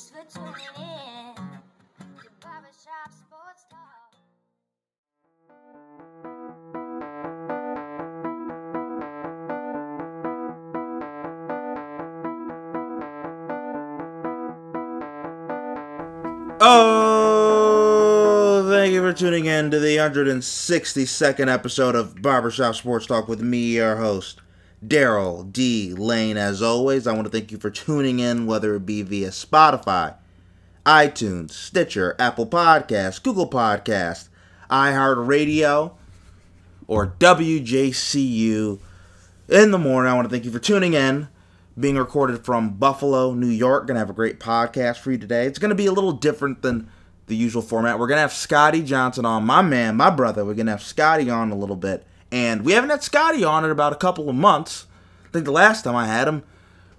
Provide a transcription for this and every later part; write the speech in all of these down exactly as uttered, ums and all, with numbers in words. Thanks for tuning in to Barbershop Sports Talk. Oh, thank you for tuning in to the one hundred sixty-second episode of Barbershop Sports Talk with me, your host, Daryl D. Lane. As always, I want to thank you for tuning in, whether it be via Spotify, iTunes, Stitcher, Apple Podcasts, Google Podcasts, iHeartRadio, or W J C U in the morning. I want to thank you for tuning in. Being recorded from Buffalo, New York. Going to have a great podcast for you today. It's going to be a little different than the usual format. We're going to have Scotty Johnson on, my man, my brother. We're going to have Scotty on a little bit. And we haven't had Scotty on in about a couple of months. I think the last time I had him,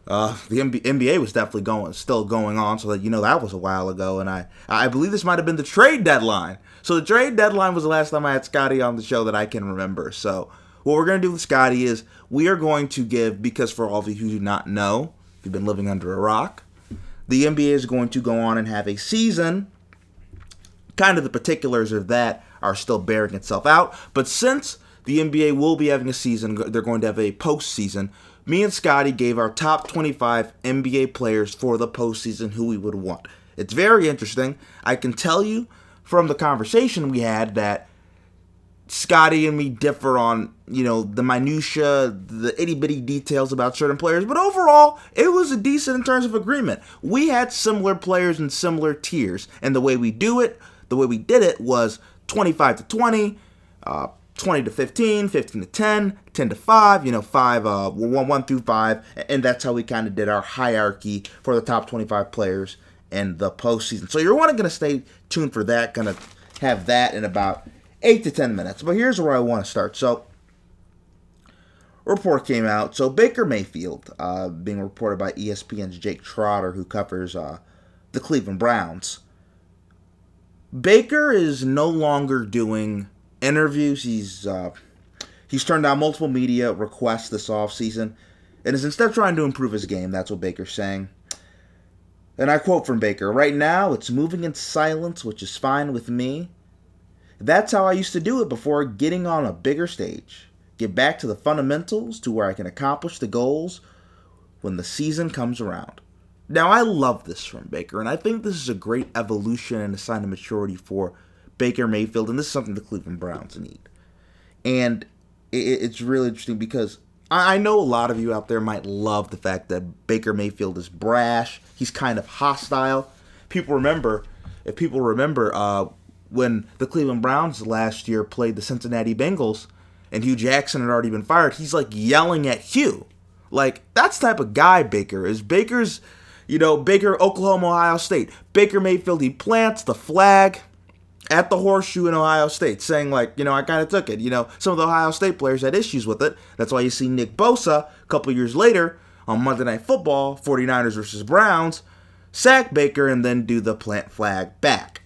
uh, the N B A was definitely going, still going on, so that you know that was a while ago. And I, I believe this might have been the trade deadline. So the trade deadline was the last time I had Scotty on the show that I can remember. So what we're going to do with Scotty is we are going to give, because for all of you who do not know, if you've been living under a rock, the N B A is going to go on and have a season. Kind of the particulars of that are still bearing itself out. But since the N B A will be having a season, they're going to have a postseason, me and Scotty gave our top twenty-five N B A players for the postseason who we would want. It's very interesting. I can tell you from the conversation we had that Scotty and me differ on, you know, the minutiae, the itty-bitty details about certain players, but overall, it was a decent in terms of agreement. We had similar players in similar tiers, and the way we do it, the way we did it was twenty-five to twenty, uh, twenty to fifteen, fifteen to ten, ten to five, you know, five, uh, one, one through five, and that's how we kind of did our hierarchy for the top twenty-five players in the postseason. So you're going to stay tuned for that, going to have that in about eight to ten minutes. But here's where I want to start. So, report came out. So, Baker Mayfield, uh, being reported by E S P N's Jake Trotter, who covers uh, the Cleveland Browns. Baker is no longer doing interviews. He's uh, he's turned down multiple media requests this offseason and is instead trying to improve his game. That's what Baker's saying. And I quote from Baker, "Right now, it's moving in silence, which is fine with me. That's how I used to do it before getting on a bigger stage. Get back to the fundamentals to where I can accomplish the goals when the season comes around." Now, I love this from Baker, and I think this is a great evolution and a sign of maturity for Baker Mayfield, and this is something the Cleveland Browns need. And it's really interesting because I know a lot of you out there might love the fact that Baker Mayfield is brash. He's kind of hostile. People remember, if people remember, uh, when the Cleveland Browns last year played the Cincinnati Bengals and Hugh Jackson had already been fired, he's like yelling at Hugh. Like, that's the type of guy Baker is. Baker's, you know, Baker, Oklahoma, Ohio State. Baker Mayfield, he plants the flag at the horseshoe in Ohio State, saying like, you know, I kind of took it. You know, some of the Ohio State players had issues with it. That's why you see Nick Bosa a couple years later on Monday Night Football, 49ers versus Browns, sack Baker and then do the plant flag back.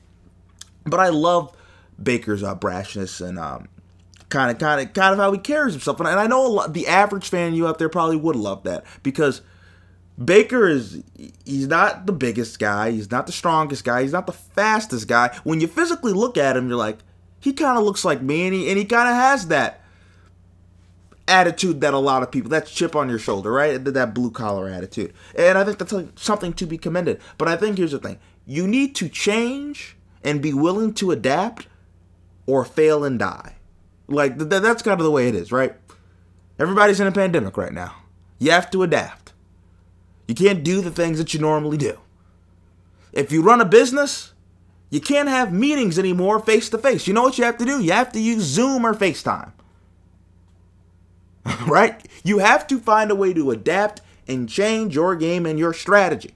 But I love Baker's uh, brashness and um, kind of, kind of, kind of how he carries himself. And, and I know a lot, the average fan you out there probably would love that because Baker is—he's not the biggest guy, he's not the strongest guy, he's not the fastest guy. When you physically look at him, you're like, he kind of looks like me, and he and he kind of has that attitude that a lot of people, that chip on your shoulder, right? That blue collar attitude. And I think that's something to be commended. But I think here's the thing: you need to change and be willing to adapt or fail and die. Like, th- that's kind of the way it is, right? Everybody's in a pandemic right now. You have to adapt. You can't do the things that you normally do. If you run a business, you can't have meetings anymore face-to-face. You know what you have to do? You have to use Zoom or FaceTime. Right? You have to find a way to adapt and change your game and your strategy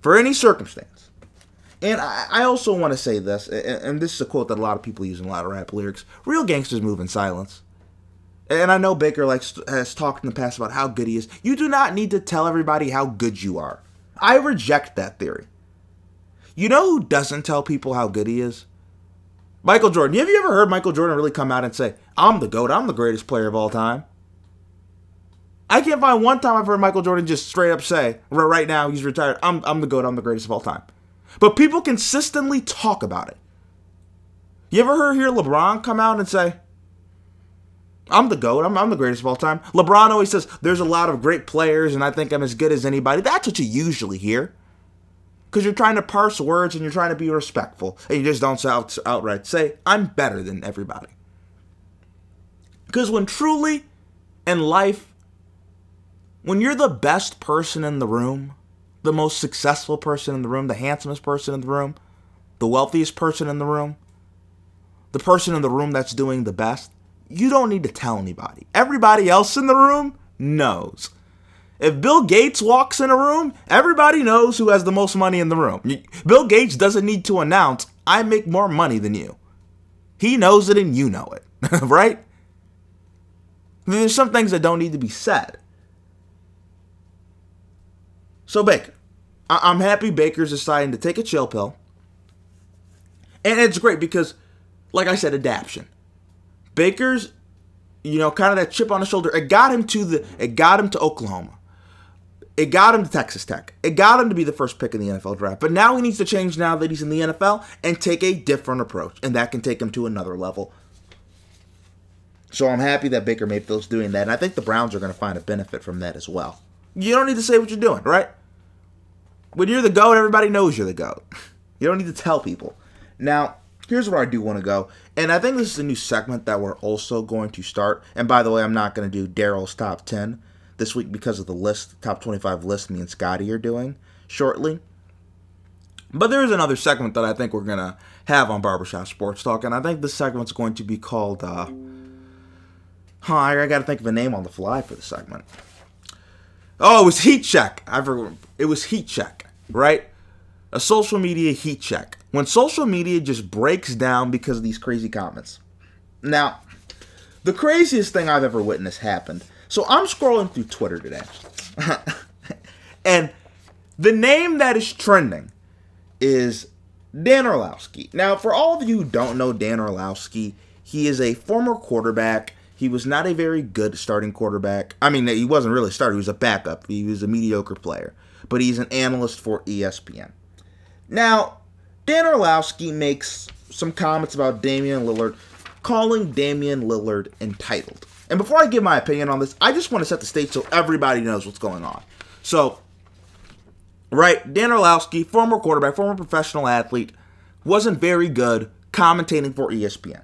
for any circumstance. And I also want to say this, and this is a quote that a lot of people use in a lot of rap lyrics. Real gangsters move in silence. And I know Baker likes, has talked in the past about how good he is. You do not need to tell everybody how good you are. I reject that theory. You know who doesn't tell people how good he is? Michael Jordan. Have you ever heard Michael Jordan really come out and say, "I'm the GOAT, I'm the greatest player of all time"? I can't find one time I've heard Michael Jordan just straight up say, right now he's retired, I'm I'm the GOAT, I'm the greatest of all time. But people consistently talk about it. You ever heard hear LeBron come out and say, I'm the GOAT, I'm, I'm the greatest of all time? LeBron always says, there's a lot of great players and I think I'm as good as anybody. That's what you usually hear. Because you're trying to parse words and you're trying to be respectful. And you just don't out, outright say, I'm better than everybody. Because when truly in life, when you're the best person in the room, the most successful person in the room, the handsomest person in the room, the wealthiest person in the room, the person in the room that's doing the best, you don't need to tell anybody. Everybody else in the room knows. If Bill Gates walks in a room, everybody knows who has the most money in the room. Bill Gates doesn't need to announce, I make more money than you. He knows it and you know it, right? There's some things that don't need to be said. So Baker, I- I'm happy Baker's deciding to take a chill pill. And it's great because, like I said, adaption. Baker's, you know, kind of that chip on the shoulder. It got him to the, it got him to Oklahoma. It got him to Texas Tech. It got him to be the first pick in the N F L draft. But now he needs to change now that he's in the N F L and take a different approach. And that can take him to another level. So I'm happy that Baker Mayfield's doing that. And I think the Browns are going to find a benefit from that as well. You don't need to say what you're doing, right? When you're the GOAT, everybody knows you're the GOAT. You don't need to tell people. Now, here's where I do want to go. And I think this is a new segment that we're also going to start. And by the way, I'm not going to do Daryl's Top ten this week because of the list, Top twenty-five list me and Scotty are doing shortly. But there is another segment that I think we're going to have on Barbershop Sports Talk. And I think this segment's going to be called... Uh, huh, I got to think of a name on the fly for the segment. Oh, it was Heat Check. I forgot. It was Heat Check, right? A social media heat check. When social media just breaks down because of these crazy comments. Now, the craziest thing I've ever witnessed happened. So I'm scrolling through Twitter today. And the name that is trending is Dan Orlovsky. Now, for all of you who don't know Dan Orlovsky, he is a former quarterback. He was not a very good starting quarterback. I mean, he wasn't really a starter. He was a backup. He was a mediocre player. But he's an analyst for E S P N. Now, Dan Orlovsky makes some comments about Damian Lillard, calling Damian Lillard entitled. And before I give my opinion on this, I just want to set the stage so everybody knows what's going on. So, right, Dan Orlovsky, former quarterback, former professional athlete, wasn't very good commentating for E S P N.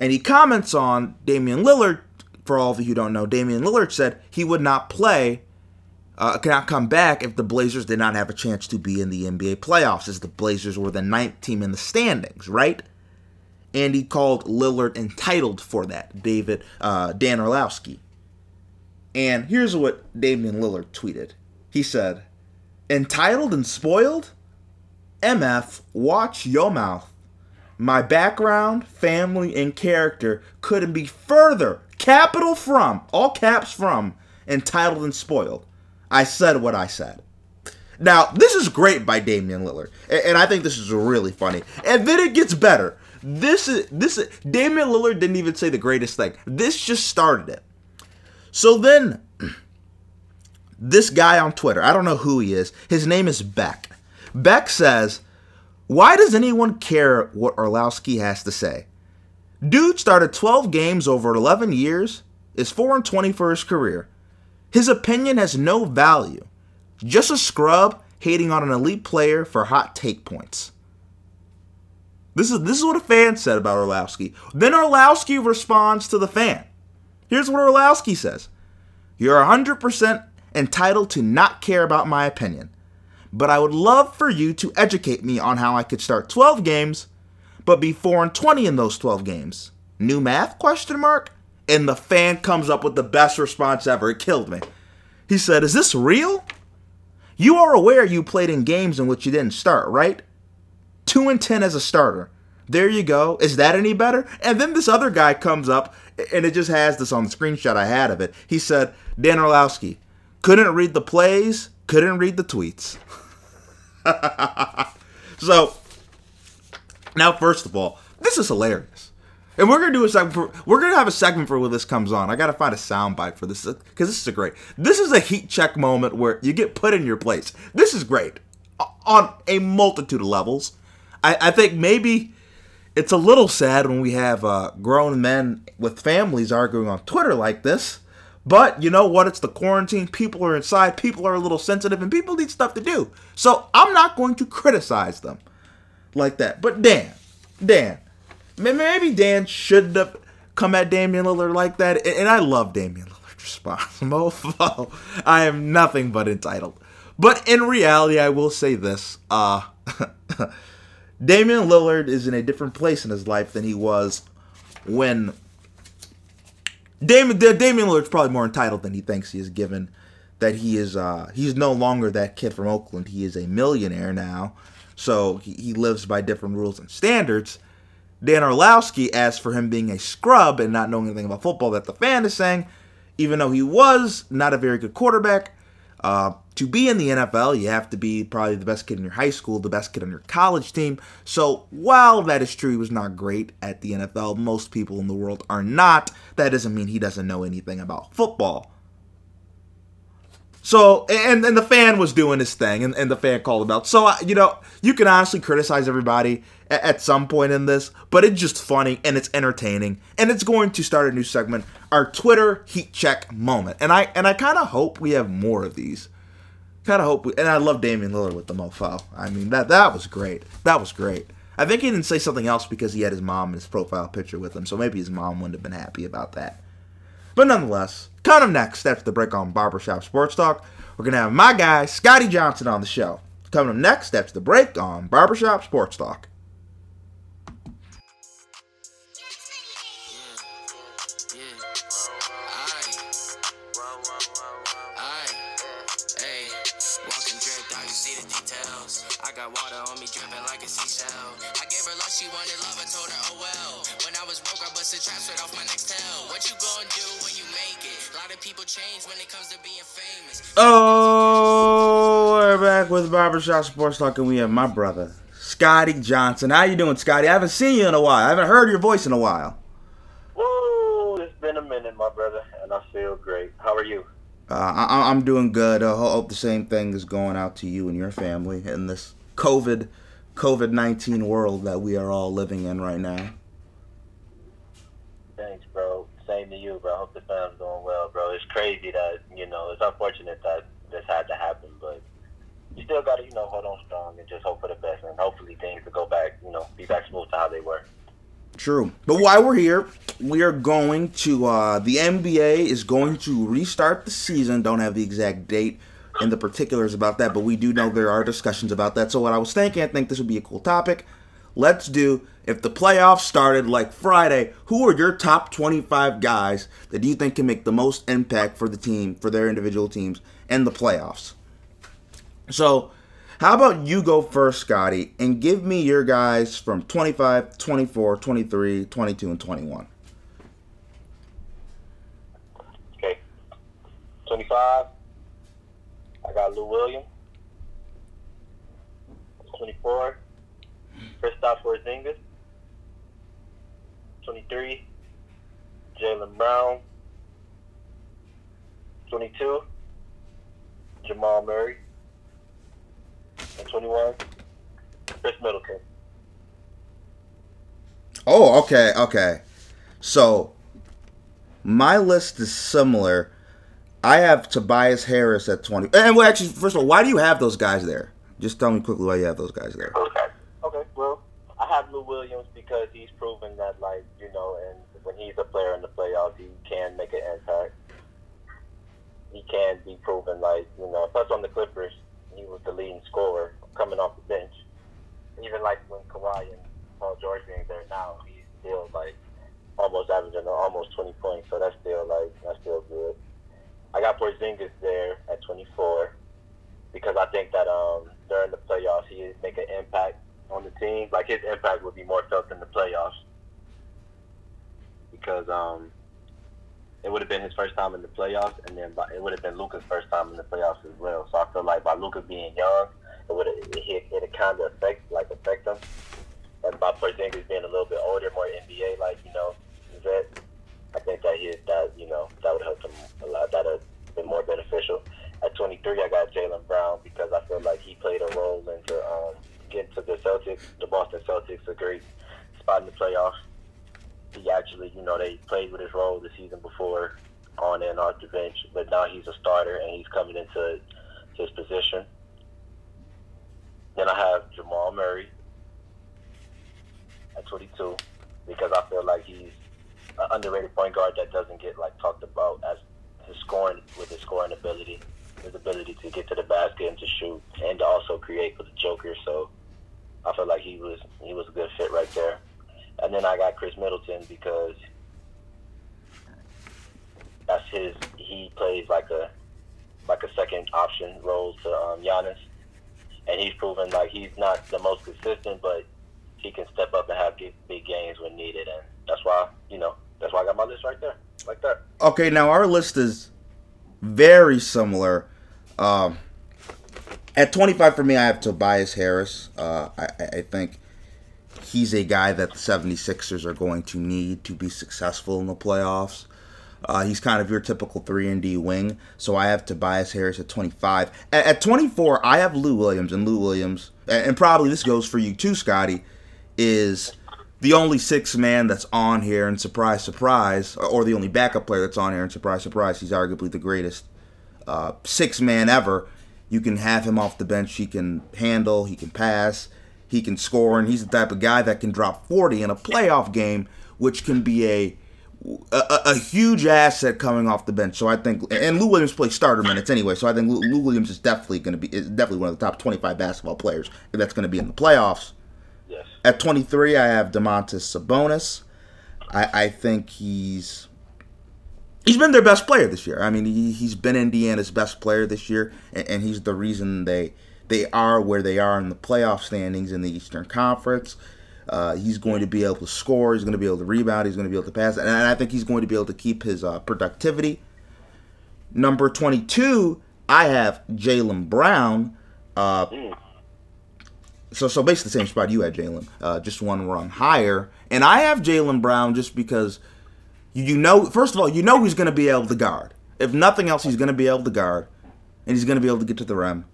And he comments on Damian Lillard. For all of you who don't know, Damian Lillard said he would not play, uh, cannot come back if the Blazers did not have a chance to be in the N B A playoffs, as the Blazers were the ninth team in the standings, right? And he called Lillard entitled for that, David uh, Dan Orlovsky. And here's what Damian Lillard tweeted. He said, "Entitled and spoiled? M F, watch your mouth. My background, family, and character couldn't be further, capital from, all caps from, entitled and spoiled. I said what I said." Now, this is great by Damian Lillard, and I think this is really funny. And then it gets better. This is, this is, Damian Lillard didn't even say the greatest thing. This just started it. So then, this guy on Twitter, I don't know who he is, his name is Beck. Beck says, "Why does anyone care what Orlovsky has to say? Dude started twelve games over eleven years, is four and twenty for his career. His opinion has no value. Just a scrub hating on an elite player for hot take points." This is this is what a fan said about Orlovsky. Then Orlovsky responds to the fan. Here's what Orlovsky says. "You're one hundred percent entitled to not care about my opinion. But I would love for you to educate me on how I could start twelve games, but be four and twenty in those twelve games. New math, question mark?" And the fan comes up with the best response ever. It killed me. He said, "Is this real? You are aware you played in games in which you didn't start, right? two and ten as a starter. There you go. Is that any better?" And then this other guy comes up, and it just has this on the screenshot I had of it. He said, "Dan Orlovsky, couldn't read the plays, couldn't read the tweets." So, now first of all, this is hilarious. And we're gonna do a segment. For, we're gonna have a segment for when this comes on. I gotta find a soundbite for this because this is a great. This is a heat check moment where you get put in your place. This is great on a multitude of levels. I, I think maybe it's a little sad when we have uh, grown men with families arguing on Twitter like this. But you know what? It's the quarantine. People are inside. People are a little sensitive, and people need stuff to do. So I'm not going to criticize them like that. But Dan, Dan. Maybe Dan shouldn't have come at Damian Lillard like that. And I love Damian Lillard's response. Mofo, I am nothing but entitled. But in reality, I will say this. Uh, Damian Lillard is in a different place in his life than he was when... Damian, Damian Lillard's probably more entitled than he thinks he is, given that he is uh, he's no longer that kid from Oakland. He is a millionaire now. So he, he lives by different rules and standards. Dan Orlovsky asked for him being a scrub and not knowing anything about football that the fan is saying, even though he was not a very good quarterback. Uh, to be in the N F L, you have to be probably the best kid in your high school, the best kid on your college team. So while that is true, he was not great at the N F L. Most people in the world are not. That doesn't mean he doesn't know anything about football. So, and, and the fan was doing his thing, and, and the fan called him out. So, you know, you can honestly criticize everybody at, at some point in this, but it's just funny, and it's entertaining, and it's going to start a new segment, our Twitter heat check moment. And I and I kind of hope we have more of these. Kind of hope, we, and I love Damian Lillard with the mofo. I mean, that that was great. That was great. I think he didn't say something else because he had his mom in his profile picture with him, so maybe his mom wouldn't have been happy about that. But nonetheless, coming up next after the break on Barbershop Sports Talk, we're going to have my guy, Scotty Johnson, on the show. Coming up next after the break on Barbershop Sports Talk. Oh, we're back with Barbershop Sports Talk, and we have my brother, Scotty Johnson. How you doing, Scotty? I haven't seen you in a while. I haven't heard your voice in a while. Woo, it's been a minute, my brother, and I feel great. How are you? Uh, I- I'm doing good. I hope the same thing is going out to you and your family in this COVID, COVID nineteen world that we are all living in right now. Thanks, bro. Same to you, bro. I hope the family's doing well, bro. It's crazy that, you know, it's unfortunate that this had to happen, but you still got to, you know, hold on strong and just hope for the best, and hopefully things will go back, you know, be back smooth to how they were. True. But while we're here, we are going to, uh, the N B A is going to restart the season. Don't have the exact date and the particulars about that, but we do know there are discussions about that. So what I was thinking, I think this would be a cool topic. Let's do, if the playoffs started like Friday, who are your top twenty-five guys that you think can make the most impact for the team, for their individual teams, in the playoffs? So, how about you go first, Scotty, and give me your guys from twenty-five, twenty-four, twenty-three, twenty-two, and twenty-one. Okay. twenty-five, I got Lou Williams. twenty-four. Kristaps Porzingis. twenty-three, Jaylen Brown. twenty-two, Jamal Murray. And twenty-one, Khris Middleton. Oh, okay, okay. So, my list is similar. I have Tobias Harris at twenty. And well, actually, first of all, why do you have those guys there? Just tell me quickly why you have those guys there. Okay. Okay, well, I have Lou Williams because he's proven that, like, you know, and when he's a player in the playoffs, he can make an impact. He can be proven, like, you know, plus on the Clippers, he was the leading scorer coming off the bench. Even, like, when Kawhi and Paul George being there now, he's still, like, almost averaging almost twenty points, so that's still, like, that's still good. I got Porzingis there at twenty-four because I think that um, during the playoffs, he is making an impact on the team. Like, his impact would be more felt in the playoffs because um, it would have been his first time in the playoffs, and then by, it would have been Luka's first time in the playoffs as well. So I feel like by Luka being young, it would it, it, it kind of affect like affect him. But about Porzingis being a little bit older, more N B A like, you know, vet, I think that he that you know that would help him a lot. That would have been more beneficial. At twenty-three, I got Jaylen Brown because I feel like he played a role into um, getting to the Celtics, the Boston Celtics, a great spot in the playoffs. He actually, you know, they played with his role the season before, on and off the bench, but now he's a starter and he's coming into his position. Then I have Jamal Murray at twenty-two because I feel like he's an underrated point guard that doesn't get like talked about as his scoring with his scoring ability, his ability to get to the basket and to shoot and to also create for the Joker. So I feel like he was he was a good fit right there. And then I got Khris Middleton because that's his. He plays like a like a second option role to um, Giannis, and he's proven like he's not the most consistent, but he can step up and have big games when needed, and that's why you know that's why I got my list right there, like that. Okay, now our list is very similar. Um, at twenty-five for me, I have Tobias Harris. Uh, I, I think he's a guy that the 76ers are going to need to be successful in the playoffs. Uh, he's kind of your typical three and D wing, so I have Tobias Harris at twenty-five. At, at twenty-four, I have Lou Williams, and Lou Williams, and, and probably this goes for you too, Scotty, is the only sixth man that's on here, and surprise, surprise, or, or the only backup player that's on here, and surprise, surprise, he's arguably the greatest uh, sixth man ever. You can have him off the bench, he can handle, he can pass, he can score, and he's the type of guy that can drop forty in a playoff game, which can be a A, a, a huge asset coming off the bench. So I think, and Lou Williams plays starter minutes anyway, so I think Lou, Lou Williams is definitely going to be is definitely one of the top twenty-five basketball players that's going to be in the playoffs. Yes. At twenty-three, I have Domantas Sabonis. I, I think he's he's been their best player this year. I mean, he, he's been Indiana's best player this year, and, and he's the reason they they are where they are in the playoff standings in the Eastern Conference. Uh, he's going to be able to score. He's going to be able to rebound. He's going to be able to pass. And I think he's going to be able to keep his uh, productivity. Number twenty-two, I have Jaylen Brown. Uh, so so basically the same spot you had, Jaylen. Uh, just one run higher. And I have Jaylen Brown just because, you know, first of all, you know he's going to be able to guard. If nothing else, he's going to be able to guard. And he's going to be able to get to the rim.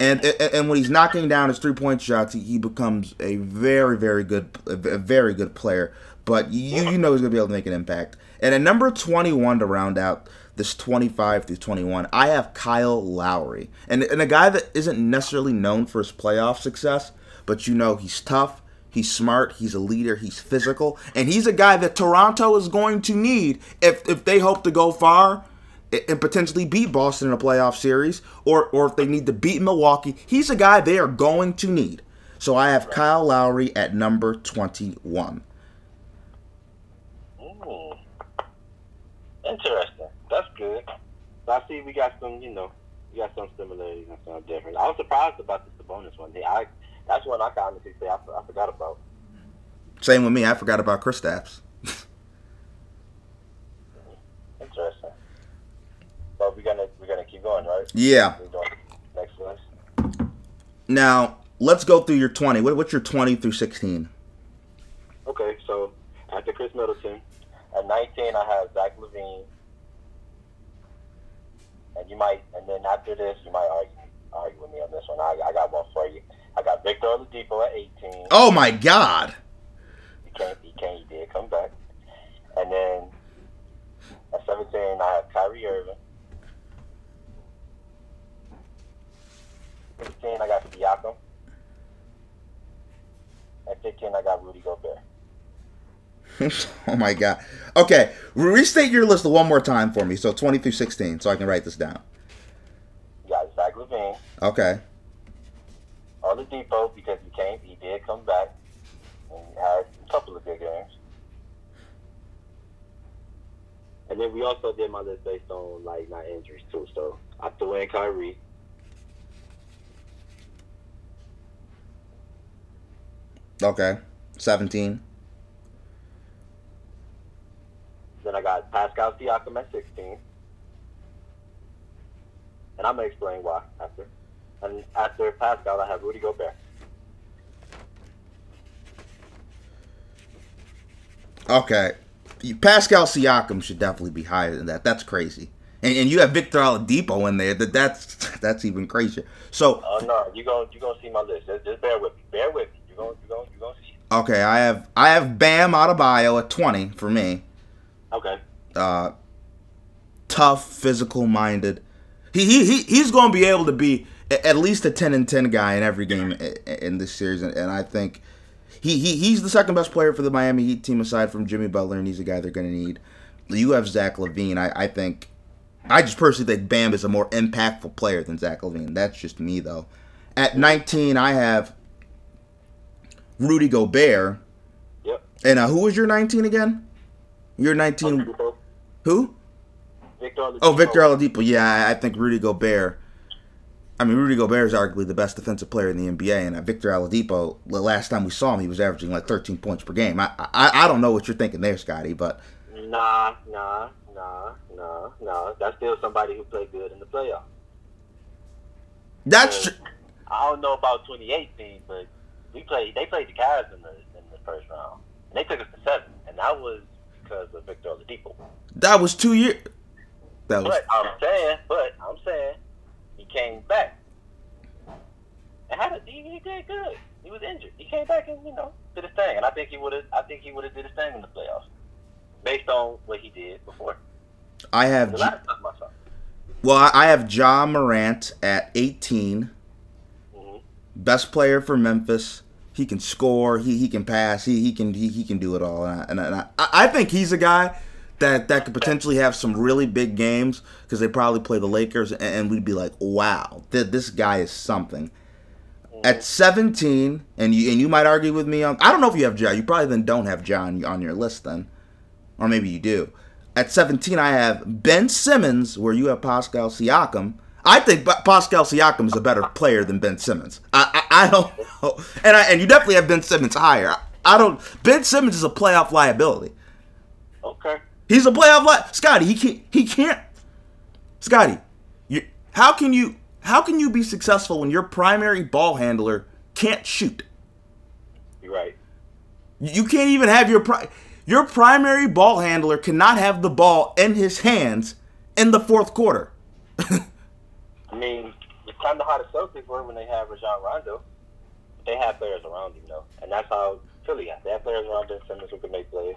And, and when he's knocking down his three-point shots, he becomes a very, very good a very good player. But you, you know he's going to be able to make an impact. And at number twenty-one to round out this twenty-five through twenty-one, I have Kyle Lowry. And, and a guy that isn't necessarily known for his playoff success, but you know he's tough, he's smart, he's a leader, he's physical. And he's a guy that Toronto is going to need if if they hope to go far and potentially beat Boston in a playoff series, or or if they need to beat Milwaukee. He's a guy they are going to need. So I have Kyle Lowry at number twenty-one. Ooh. Interesting. That's good. So I see we got some, you know, we got some similarities and some different. I was surprised about the Sabonis one. I, that's one I can honestly say I, I forgot about. Same with me. I forgot about Kristaps. Interesting. But we're gonna we're gonna keep going, right? Yeah. Next one. Now let's go through your twenty. What, what's your twenty through sixteen? Okay, so after Khris Middleton, at nineteen I have Zach LaVine, and you might, and then after this you might argue argue with me on this one. I I got one for you. I got Victor Oladipo at eighteen. Oh my God. He can't he can't he did come back, and then at seventeen I have Kyrie Irving. fifteen, I got Siakam. At fifteen, I got Rudy Gobert. Oh, my God. Okay, restate your list one more time for me. So twenty through sixteen, so I can write this down. You got Zach LaVine. Okay. Oladipo, because he came, he did come back and had a couple of good games. And then we also did my list based on, like, not injuries, too. So I threw in Kyrie. Okay, seventeen. Then I got Pascal Siakam at sixteen. And I'm going to explain why after. And after Pascal, I have Rudy Gobert. Okay. Pascal Siakam should definitely be higher than that. That's crazy. And, and you have Victor Oladipo in there. That that's that's even crazier. So uh, no, you gonna you gonna see my list. Just, just bear with me. Bear with me. You gonna you gonna you gonna see. Okay, I have I have Bam Adebayo at twenty for me. Okay. Uh, tough, physical minded. He he he he's gonna be able to be at least a ten and ten guy in every game in this series, and, and I think he he he's the second best player for the Miami Heat team aside from Jimmy Butler, and he's a guy they're gonna need. You have Zach LaVine. I, I think. I just personally think Bam is a more impactful player than Zach LaVine. That's just me, though. At nineteen, I have Rudy Gobert. Yep. And uh, who was your nineteen again? Your nineteen. Oladipo. Who? Victor Oladipo. Oh, Victor Oladipo. Yeah, I think Rudy Gobert. I mean, Rudy Gobert is arguably the best defensive player in the N B A, and uh, Victor Oladipo, the last time we saw him, he was averaging like thirteen points per game. I I, I don't know what you're thinking there, Scotty, but. Nah, nah. Nah, nah, nah. That's still somebody who played good in the playoffs. That's so, tr- I don't know about twenty eighteen, but we played. They played the Cavs in the in the first round, and they took us to seven, and that was because of Victor Oladipo. That was two years. That was. But I'm saying, but I'm saying, he came back. And had a, he, he did good. He was injured. He came back and you know did his thing, and I think he would have. I think he would have did his thing in the playoffs. Based on what he did before. I have... G- well, I have Ja Morant at eighteen. Mm-hmm. Best player for Memphis. He can score. He he can pass. He he can he, he can do it all. And I, and, I, and I, I think he's a guy that, that could potentially have some really big games because they probably play the Lakers and, and we'd be like, wow, th- this guy is something. Mm-hmm. At seventeen, and you and you might argue with me on... I don't know if you have Ja. You probably then don't have Ja on, on your list then. Or maybe you do. At seventeen, I have Ben Simmons, where you have Pascal Siakam. I think Pascal Siakam is a better player than Ben Simmons. I I, I don't know. And, I, and you definitely have Ben Simmons higher. I, I don't. Ben Simmons is a playoff liability. Okay. He's a playoff liability. Scotty, he can't. He can't. Scotty, you, how can you how can you be successful when your primary ball handler can't shoot? You're right. You can't even have your... Pri- Your primary ball handler cannot have the ball in his hands in the fourth quarter. I mean, it's kind of how the Celtics were when they had Rajon Rondo. They had players around him, though. And that's how Philly had. They had players around Ben Simmons who could make plays.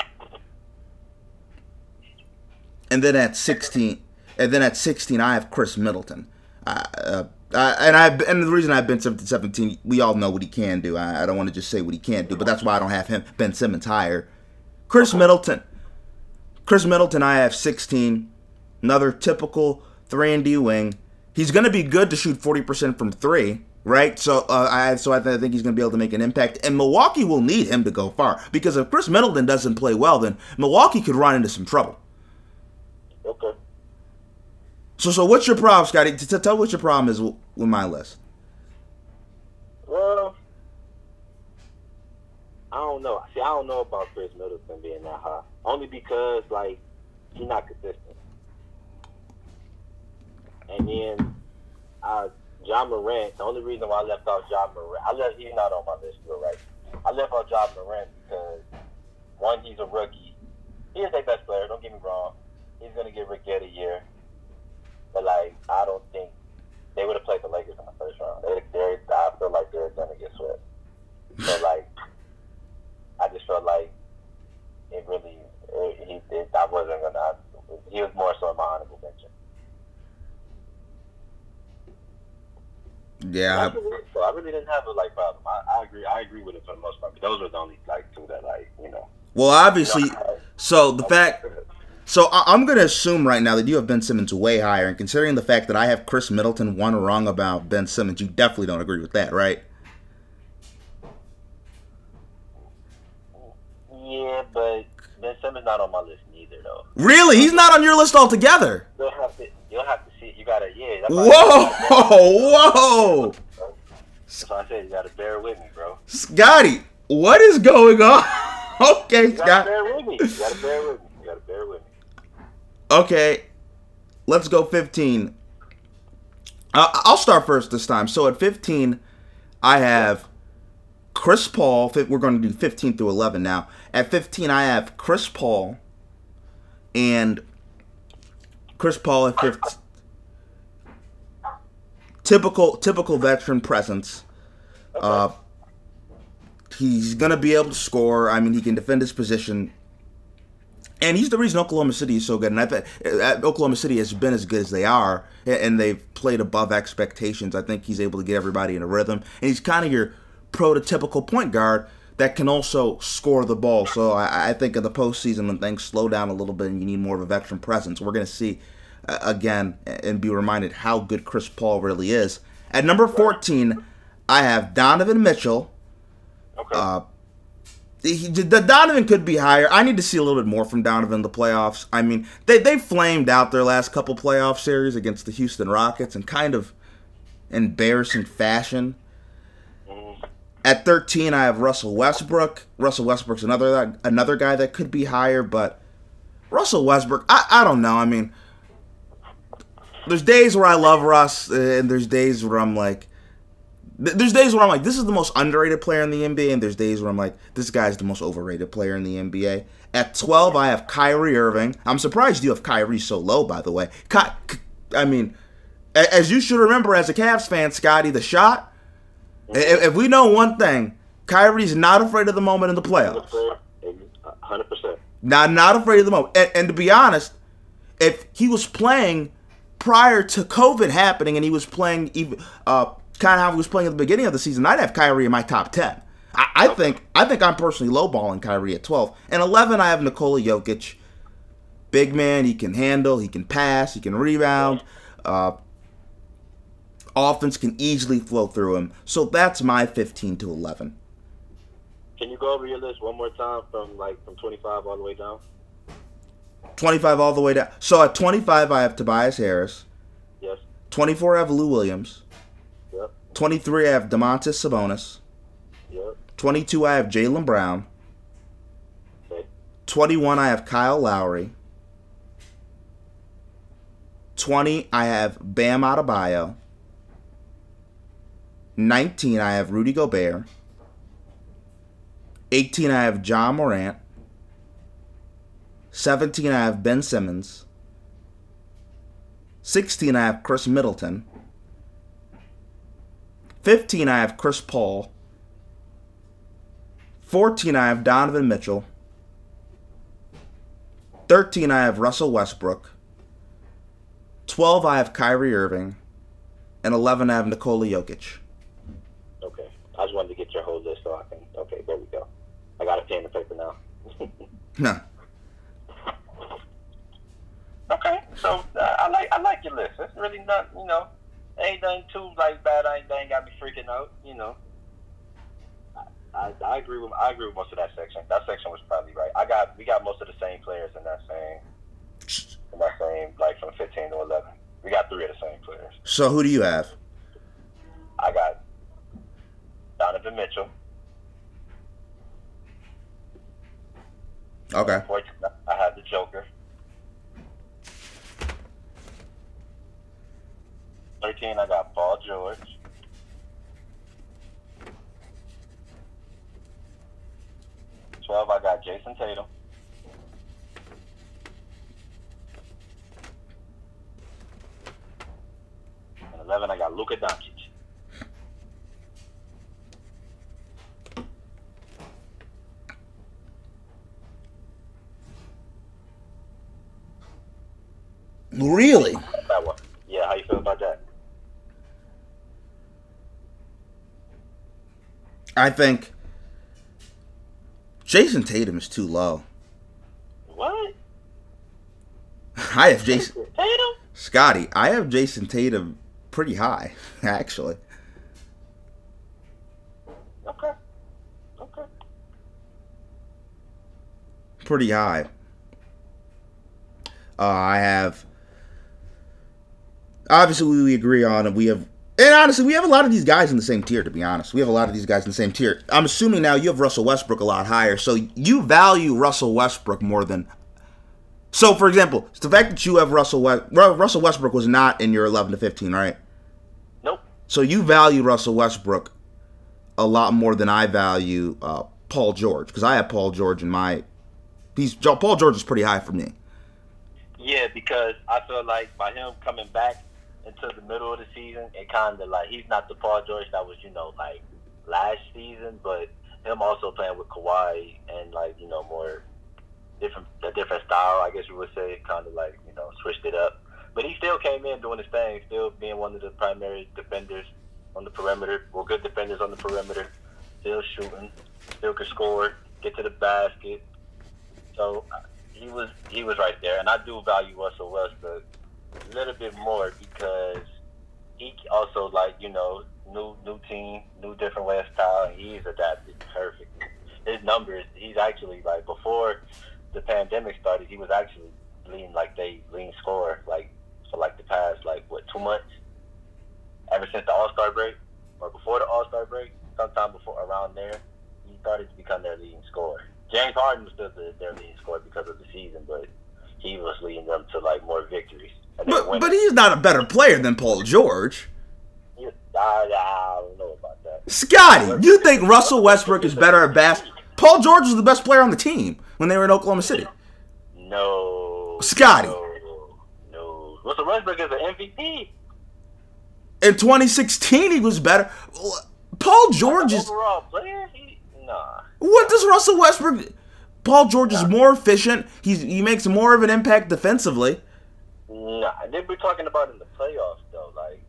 And then at sixteen, and then at sixteen, I have Khris Middleton. I, uh, I, and I and the reason I've been seventeen, we all know what he can do. I, I don't want to just say what he can't do, but that's why I don't have him Ben Simmons higher. Khris Middleton. Khris Middleton, I have sixteen. Another typical three and D wing. He's going to be good to shoot forty percent from three, right? So uh, I so I, th- I think he's going to be able to make an impact. And Milwaukee will need him to go far. Because if Khris Middleton doesn't play well, then Milwaukee could run into some trouble. Okay. So so what's your problem, Scotty? T- t- tell what your problem is w- with my list. Well... I don't know. See, I don't know about Khris Middleton being that high. Only because, like, he's not consistent. And then, uh, Ja Morant, the only reason why I left out Ja Morant, I left, he's not on my list, you're right. I left out Ja Morant because, one, he's a rookie. He is their best player, don't get me wrong. He's going to get Rookie of the Year. But, like, I don't think they would have played the Lakers in the first round. They, they're, I feel like they're going to get swept. So, like, I just felt like it really, it, it, I wasn't going to, he was more so in my honorable mention. Yeah. I really, so I really didn't have a, like, problem. I, I agree I agree with it for the most part. Those were the only, like, two that, like, you know. Well, obviously, you know, so the fact, so I'm going to assume right now that you have Ben Simmons way higher, and considering the fact that I have Khris Middleton one wrong about Ben Simmons, you definitely don't agree with that, right? Yeah, but Ben Simmons not on my list neither, though. Really? He's not on your list altogether? You'll have to, you'll have to see. You gotta, yeah. Whoa! Whoa! That's why I said you gotta bear with me, bro. Scotty, what is going on? Okay, you Scott. You gotta bear with me. You gotta bear with me. You gotta bear with me. Okay, let's go fifteen. Uh, I'll start first this time. So at fifteen, I have Chris Paul, we're going to do fifteen through eleven now. At fifteen, I have Chris Paul and Chris Paul at fifteen. Typical, typical veteran presence. Okay. Uh, he's going to be able to score. I mean, he can defend his position. And he's the reason Oklahoma City is so good. And I think Oklahoma City has been as good as they are, and they've played above expectations. I think he's able to get everybody in a rhythm. And he's kind of your prototypical point guard that can also score the ball. So I, I think in the postseason, when things slow down a little bit and you need more of a veteran presence, we're going to see, uh, again, and be reminded how good Chris Paul really is. At number fourteen, I have Donovan Mitchell. Okay. Uh, He, the Donovan could be higher. I need to see a little bit more from Donovan in the playoffs. I mean, they they flamed out their last couple playoff series against the Houston Rockets in kind of embarrassing fashion. At thirteen, I have Russell Westbrook. Russell Westbrook's another another guy that could be higher, but Russell Westbrook, I, I don't know. I mean, there's days where I love Russ, and there's days where I'm like, There's days where I'm like, this is the most underrated player in the N B A, and there's days where I'm like, this guy's the most overrated player in the N B A. At twelve, I have Kyrie Irving. I'm surprised you have Kyrie so low, by the way. Ky- I mean, as you should remember as a Cavs fan, Scotty, the shot, if we know one thing, Kyrie's not afraid of the moment in the playoffs. one hundred percent. Not, not afraid of the moment. And, and to be honest, if he was playing prior to COVID happening and he was playing even uh, – kind of how he was playing at the beginning of the season, I'd have Kyrie in my top ten. I, I think I think I'm personally lowballing Kyrie at twelve. And eleven, I have Nikola Jokic. Big man, he can handle, he can pass, he can rebound. Uh, offense can easily flow through him. So that's my fifteen to eleven. Can you go over your list one more time from like from twenty-five all the way down? twenty-five all the way down. So at twenty-five, I have Tobias Harris. Yes. twenty-four, I have Lou Williams. twenty-three, I have Domantas Sabonis. Yep. twenty-two, I have Jaylen Brown. Okay. twenty-one, I have Kyle Lowry. twenty, I have Bam Adebayo. nineteen, I have Rudy Gobert. eighteen, I have Ja Morant. seventeen, I have Ben Simmons. sixteen, I have Khris Middleton. fifteen, I have Chris Paul. fourteen, I have Donovan Mitchell. thirteen, I have Russell Westbrook. twelve, I have Kyrie Irving. And eleven, I have Nikola Jokic. Okay. I just wanted to get your whole list so I can... Okay, there we go. I got a pen and paper now. Nah. Okay. So, uh, I like I like your list. It's really not, you know... Ain't nothing too like bad. I ain't, ain't got me freaking out, you know. I, I I agree with I agree with most of that section. That section was probably right. I got we got most of the same players in that same in that same like from fifteen to eleven. We got three of the same players. So who do you have? I got Donovan Mitchell. Okay. I have the Joker. thirteen, I got Paul George. twelve, I got Jason Tatum. And eleven, I got Luka Doncic. Really? That one. Yeah, how you feel about that? I think Jason Tatum is too low. What? I have Jason, Jason Tatum? Scotty, I have Jason Tatum pretty high, actually. Okay. Okay. Pretty high. Uh, I have... Obviously, we agree on it. We have... And honestly, we have a lot of these guys in the same tier, to be honest. We have a lot of these guys in the same tier. I'm assuming now you have Russell Westbrook a lot higher, so you value Russell Westbrook more than... So, for example, the fact that you have Russell Westbrook... Russell Westbrook was not in your eleven to fifteen, right? Nope. So you value Russell Westbrook a lot more than I value uh, Paul George, because I have Paul George in my – he's Paul George is pretty high for me. Yeah, because I feel like by him coming back into the middle of the season, it kind of like he's not the Paul George that was, you know, like last season, but him also playing with Kawhi and like, you know, more different, a different style, I guess you would say, kind of like, you know, switched it up. But he still came in doing his thing, still being one of the primary defenders on the perimeter, well, good defenders on the perimeter, still shooting, still could score, get to the basket. So he was he was right there, and I do value Russell Westbrook a little bit more because he also, like, you know, new new team, new different way of style, and he's adapted perfectly. His numbers, he's actually, like, before the pandemic started, he was actually lean, like, they lean score, like, for, like, the past, like, what, two months? Ever since the All-Star break, or before the All-Star break, sometime before around there, he started to become their leading scorer. James Harden was still the, their leading scorer because of the season, but he was leading them to, like, more victories. But, but he's not a better player than Paul George. He, I, I don't know about that. Scotty, you think Russell Westbrook is better at basketball? Paul George was the best player on the team when they were in Oklahoma City. No. Scotty. No. no. Russell Westbrook is an M V P. In twenty sixteen, he was better. Paul George is... overall player? He, nah. What does Russell Westbrook... Paul George nah. is more efficient. He's He makes more of an impact defensively. Nah. Then we're talking about in the playoffs, though. Like,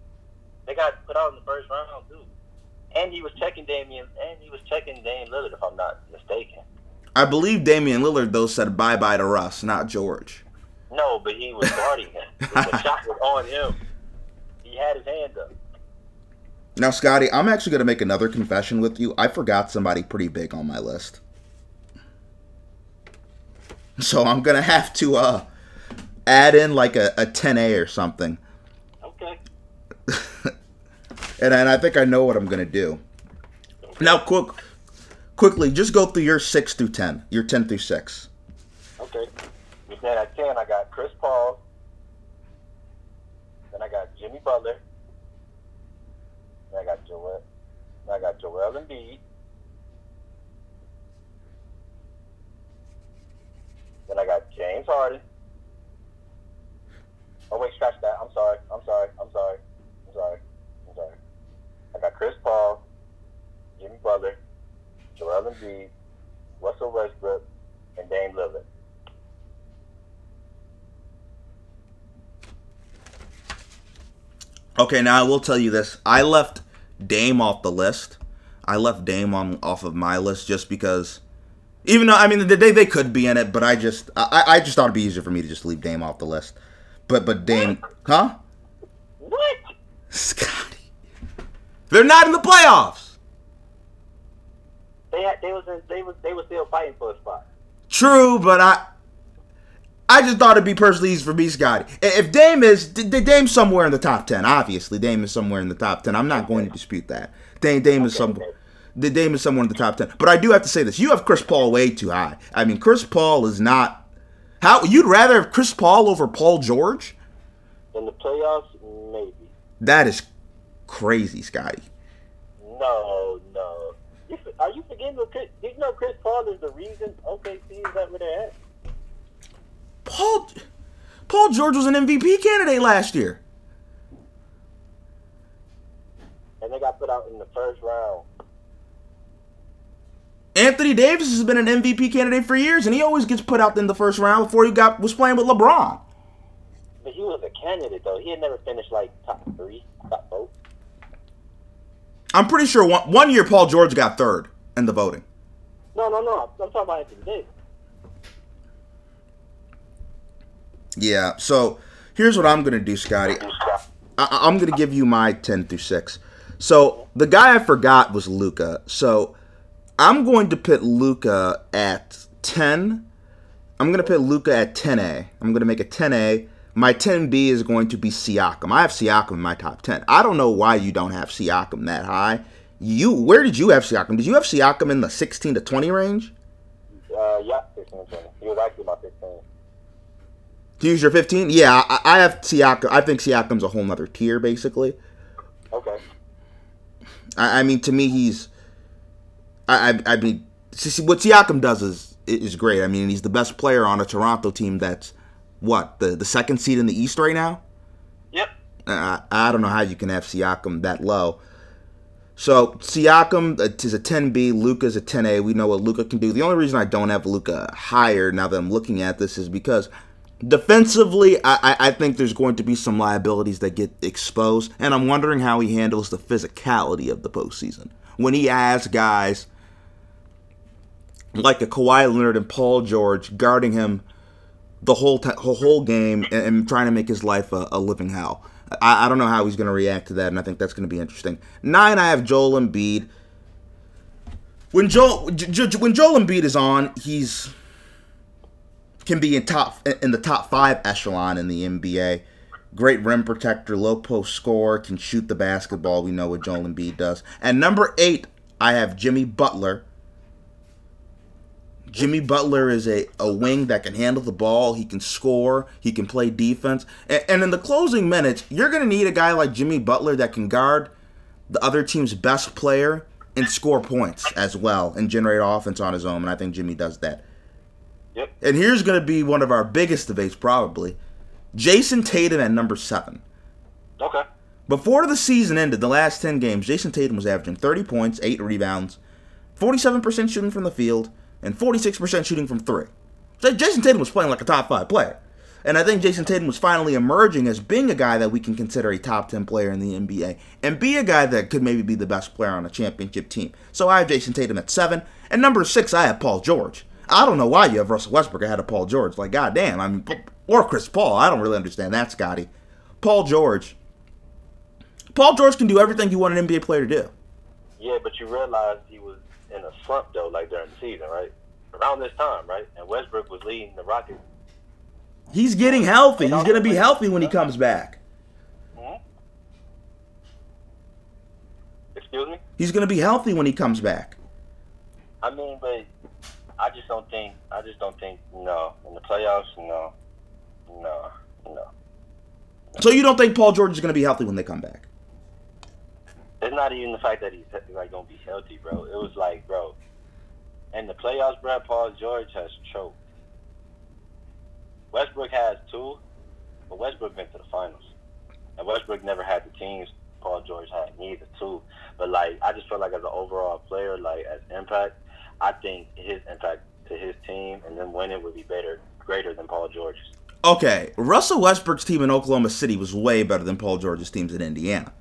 they got put out in the first round, too. And he was checking Damian... And he was checking Damian Lillard, if I'm not mistaken. I believe Damian Lillard, though, said bye-bye to Russ, not George. No, but he was guarding him. The shot was on him. He had his hand up. Now, Scotty, I'm actually going to make another confession with you. I forgot somebody pretty big on my list. So I'm going to have to uh, add in like a, a ten A or something. Okay. and, and I think I know what I'm going to do. Okay. Now, quick, quickly, just go through your six through ten. Your ten through six. Okay. With that at ten, I got Chris Paul. Then I got Jimmy Butler. Then I got Joel. Then I got Joel Embiid. Then I got James Harden. Oh wait, scratch that. I'm sorry. I'm sorry. I'm sorry. I'm sorry. I'm sorry. I got Chris Paul, Jimmy Butler, Joel Embiid, Russell Westbrook, and Dame Lillard. Okay, now I will tell you this. I left Dame off the list. I left Dame on off of my list just because, even though, I mean, they, they could be in it, but I just I, I just thought it'd be easier for me to just leave Dame off the list. But but Dame, what? huh? What? Scotty. They're not in the playoffs. They had, they was in, they was they was still fighting for a spot. True, but I I just thought it'd be personally easy for me, Scotty. If Dame is, Dame's somewhere in the top ten. Obviously, Dame is somewhere in the top ten. I'm not going to dispute that. Dame, Dame is some, Dame is somewhere in the top ten. But I do have to say this: you have Chris Paul way too high. I mean, Chris Paul is not. How you'd rather have Chris Paul over Paul George? In the playoffs, maybe. That is crazy, Scotty. No, no. Are you forgetting? You know, Chris Paul is the reason O K C is at where they're at. Paul Paul George was an M V P candidate last year. And they got put out in the first round. Anthony Davis has been an M V P candidate for years, and he always gets put out in the first round before he got was playing with LeBron. But he was a candidate, though. He had never finished, like, top three, top vote. I'm pretty sure one, one year Paul George got third in the voting. No, no, no. I'm talking about Anthony Davis. Yeah, so here's what I'm going to do, Scotty. I- I'm going to give you my ten through six. So the guy I forgot was Luka. So I'm going to put Luka at ten. I'm going to put Luka at ten A. I'm going to make a ten A. My ten B is going to be Siakam. I have Siakam in my top ten. I don't know why you don't have Siakam that high. You, where did you have Siakam? Did you have Siakam in the sixteen to twenty range? Uh, yeah, sixteen to twenty. He was actually my fifteen. To use your fifteen? Yeah, I, I have Siakam. I think Siakam's a whole nother tier, basically. Okay. I, I mean, to me, he's I, I, I mean, see, what Siakam does is is great. I mean, he's the best player on a Toronto team that's what the the second seed in the East right now. Yep. Uh, I don't know how you can have Siakam that low. So Siakam is a ten B, Luka's a ten A. We know what Luka can do. The only reason I don't have Luka higher now that I'm looking at this is because defensively, I, I think there's going to be some liabilities that get exposed, and I'm wondering how he handles the physicality of the postseason when he has guys like a Kawhi Leonard and Paul George guarding him the whole t- whole game and, and trying to make his life a, a living hell. I, I don't know how he's going to react to that, and I think that's going to be interesting. Nine, I have Joel Embiid. When Joel J- J- when Joel Embiid is on, he's can be in top in the top five echelon in the N B A. Great rim protector, low post scorer, can shoot the basketball. We know what Joel Embiid does. And number eight, I have Jimmy Butler. Jimmy Butler is a, a wing that can handle the ball. He can score. He can play defense. And, and in the closing minutes, you're going to need a guy like Jimmy Butler that can guard the other team's best player and score points as well and generate offense on his own. And I think Jimmy does that. Yep. And here's going to be one of our biggest debates probably. Jason Tatum at number seven. Okay. Before the season ended, the last ten games, Jason Tatum was averaging thirty points, eight rebounds, forty-seven percent shooting from the field, and forty-six percent shooting from three. So Jason Tatum was playing like a top five player. And I think Jason Tatum was finally emerging as being a guy that we can consider a top ten player in the N B A and be a guy that could maybe be the best player on a championship team. So I have Jason Tatum at seven. And number six, I have Paul George. I don't know why you have Russell Westbrook ahead of Paul George. Like, goddamn. I mean, or Chris Paul. I don't really understand that, Scotty. Paul George. Paul George can do everything you want an N B A player to do. Yeah, but you realize he was in a slump, though, like during the season, right? Around this time, right? And Westbrook was leading the Rockets. He's getting healthy. He's going to be healthy when he comes back. Mm-hmm. Excuse me? He's going to be healthy when he comes back. I mean, but I just don't think, I just don't think, no. In the playoffs, no. No, no. no. So you don't think Paul George is going to be healthy when they come back? It's not even the fact that he's like gonna be healthy, bro. It was like, bro, in the playoffs, bro, Paul George has choked. Westbrook has two, but Westbrook went to the finals, and Westbrook never had the teams Paul George had neither too. But like, I just feel like as an overall player, like as impact, I think his impact to his team and then winning would be better, greater than Paul George's. Okay, Russell Westbrook's team in Oklahoma City was way better than Paul George's teams in Indiana.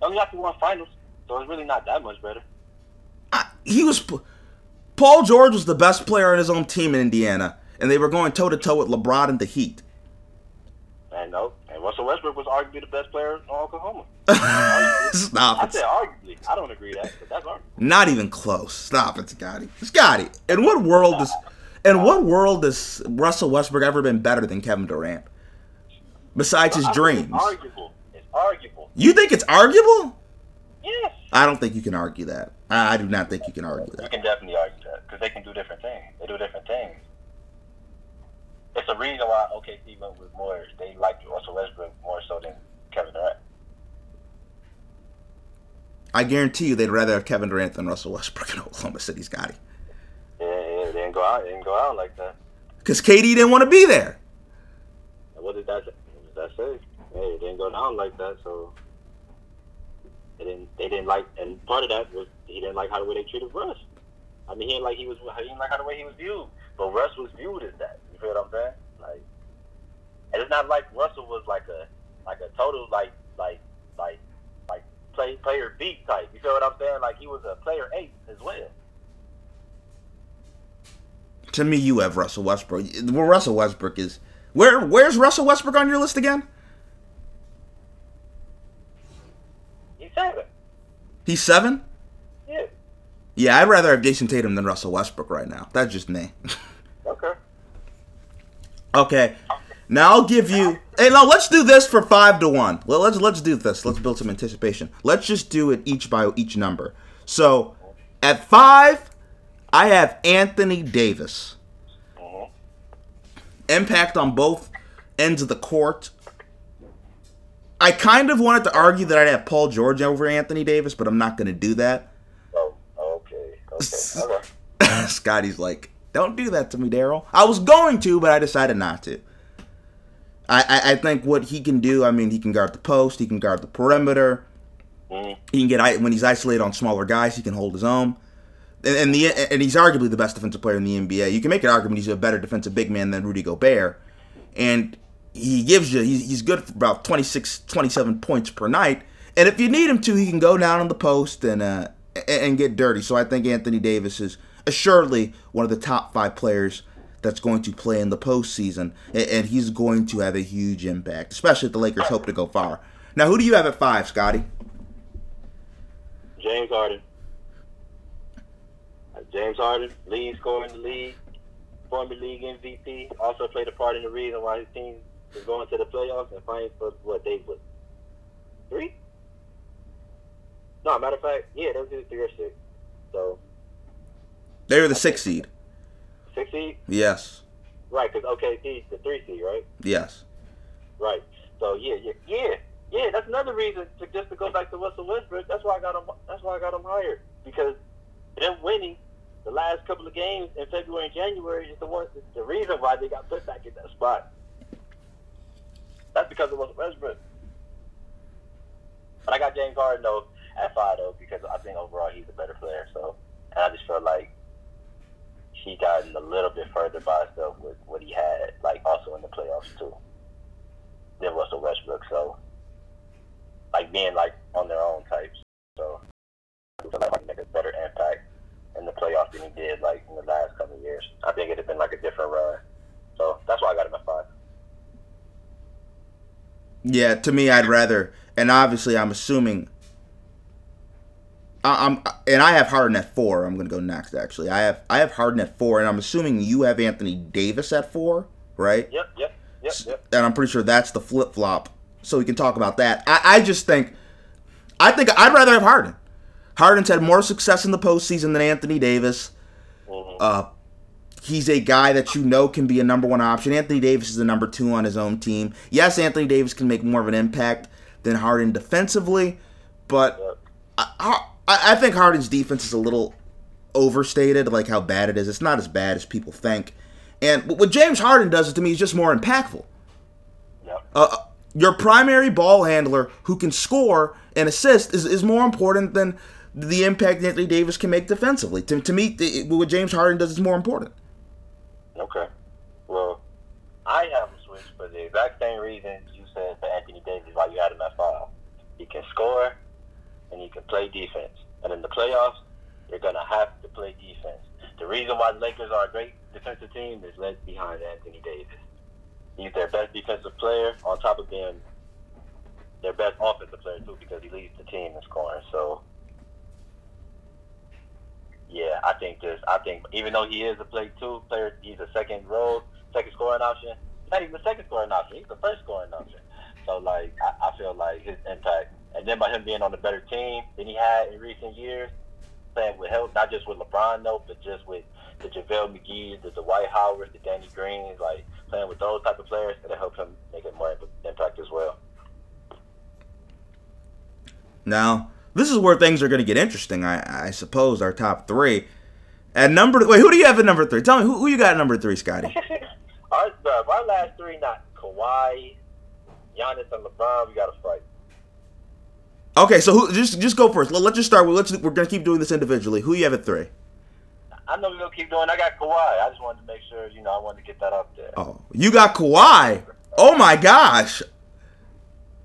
Only after one finals, so it's really not that much better. Uh, he was Paul George was the best player on his own team in Indiana, and they were going toe to toe with LeBron and the Heat. I know, and Russell Westbrook was arguably the best player in Oklahoma. Stop I it! I said arguably. I don't agree with that, but that's arguably. Not even close. Stop it, Scotty. Scotty, in what world does in what world does Russell Westbrook ever been better than Kevin Durant? Besides his I dreams. Arguable. Arguable. You think it's arguable? Yes. I don't think you can argue that. I, I do not think you can argue that. You can definitely argue that because they can do different things. They do different things. It's a reason why O K C went with Moyers. They liked Russell Westbrook more so than Kevin Durant. I guarantee you, they'd rather have Kevin Durant than Russell Westbrook in Oklahoma City, Scotty. Yeah, yeah, they didn't go out. They didn't go out like that. Because K D didn't want to be there. What did that? What did that say? Hey, it didn't go down like that, so they didn't. They didn't like, and part of that was he didn't like how the way they treated Russ. I mean, he didn't like he was. He didn't like how the way he was viewed, but Russ was viewed as that. You feel what I'm saying? Like, and it's not like Russell was like a like a total like like like like play player B type. You feel what I'm saying? Like he was a player eight as well. To me, you have Russell Westbrook. Well, Russell Westbrook is where? Where's Russell Westbrook on your list again? Seven. He's seven? Yeah. Yeah, I'd rather have Jason Tatum than Russell Westbrook right now. That's just me. Okay. Okay. Now I'll give you. Hey, no, let's do this for five to one. Well, let's let's do this. Let's build some anticipation. Let's just do it each by each number. So at five, I have Anthony Davis. Uh-huh. Impact on both ends of the court. I kind of wanted to argue that I'd have Paul George over Anthony Davis, but I'm not going to do that. Oh, okay. okay. Right. Scotty's like, don't do that to me, Daryl. I was going to, but I decided not to. I, I, I think what he can do, I mean, he can guard the post, he can guard the perimeter. Mm. He can get when he's isolated on smaller guys, he can hold his own. And, and the and he's arguably the best defensive player in the N B A. You can make an argument he's a better defensive big man than Rudy Gobert. And he gives you, he's, he's good for about twenty-six, twenty-seven points per night. And if you need him to, he can go down on the post and uh, and get dirty. So I think Anthony Davis is assuredly one of the top five players that's going to play in the postseason. And, and he's going to have a huge impact, especially if the Lakers hope to go far. Now, who do you have at five, Scotty? James Harden. James Harden, lead scorer in the league, former league M V P, also played a part in the reason why his team is going to the playoffs and fighting for what they would. Three? No, matter of fact, yeah, they were three or six. So they were the six seed. Six seed? Yes. Right, because O K C's the three seed, right? Yes. Right. So yeah, yeah, yeah. Yeah, that's another reason to just to go back to Russell Westbrook. That's why I got him. That's why I got him hired, because them winning the last couple of games in February and January is the one, is the reason why they got put back in that spot. That's because of Russell Westbrook. But I got James Harden though at five though, because I think overall he's a better player. So, and I just feel like he gotten a little bit further by himself with what he had, like also in the playoffs too, than Russell Westbrook. So. Like being like on their own types, so I feel like I can make a better impact in the playoffs than he did like in the last couple of years. I think it'd have been like a different run, so that's why I got him at five. Yeah, to me, I'd rather, and obviously, I'm assuming, I, I'm and I have Harden at four. I'm gonna go next. Actually, I have I have Harden at four, and I'm assuming you have Anthony Davis at four, right? Yep, yep, yep, yep. And I'm pretty sure that's the flip flop. So we can talk about that. I, I just think, I think I'd rather have Harden. Harden's had more success in the postseason than Anthony Davis. Mm-hmm. Uh, he's a guy that you know can be a number one option. Anthony Davis is the number two on his own team. Yes, Anthony Davis can make more of an impact than Harden defensively, but I, I, I think Harden's defense is a little overstated, like how bad it is. It's not as bad as people think. And what James Harden does to me is just more impactful. Yep. Uh, Your primary ball handler who can score and assist is, is more important than the impact Anthony Davis can make defensively. To, to me, it, what James Harden does is more important. Okay. Well, I have him switched for the exact same reason you said for Anthony Davis, why you had him at five. He can score and he can play defense. And in the playoffs, you're going to have to play defense. The reason why the Lakers are a great defensive team is led behind Anthony Davis. He's their best defensive player, on top of being their best offensive player, too, because he leads the team in scoring. So, yeah, I think this. I think even though he is a play two player, he's a second role, second scoring option. Not even a second scoring option. He's the first scoring option. So, like, I, I feel like his impact, and then by him being on a better team than he had in recent years, playing with help, not just with LeBron, though, but just with the JaVale McGee's, the Dwight Howard's, the Danny Green's, like, playing with those type of players, it'll help him make it more impact as well. Now, this is where things are going to get interesting, I, I suppose, our top three. At number, wait, who do you have at number three? Tell me, who, who you got at number three, Scotty? our, our last three, not Kawhi, Giannis, and LeBron, we got to fight. Okay, so who, just just go first. Let, let's just start with, let's, we're going to keep doing this individually. Who you have at three? I know we're going to keep doing. I got Kawhi. I just wanted to make sure, you know, I wanted to get that up there. Oh, you got Kawhi. Oh, my gosh.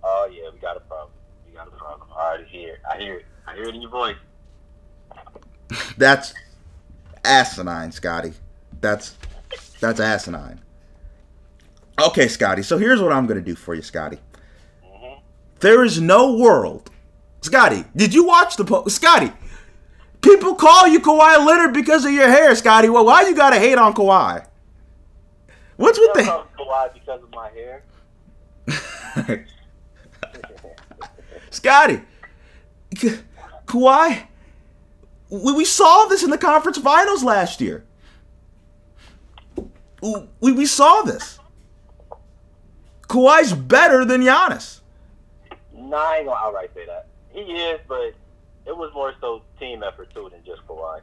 Oh, yeah, we got a problem. We got a problem. I already hear it. I hear it. I hear it in your voice. That's asinine, Scotty. That's that's asinine. Okay, Scotty, so here's what I'm going to do for you, Scotty. Mm-hmm. There is no world. Scotty, did you watch the po- – Scotty. People call you Kawhi Leonard because of your hair, Scotty. Well, why you gotta hate on Kawhi? What's with the? I love Kawhi because of my hair. Scotty, K- Kawhi, we we saw this in the conference finals last year. We we saw this. Kawhi's better than Giannis. nah, I ain't going to outright say that. He is, but it was more so team effort, too, than just Kawhi.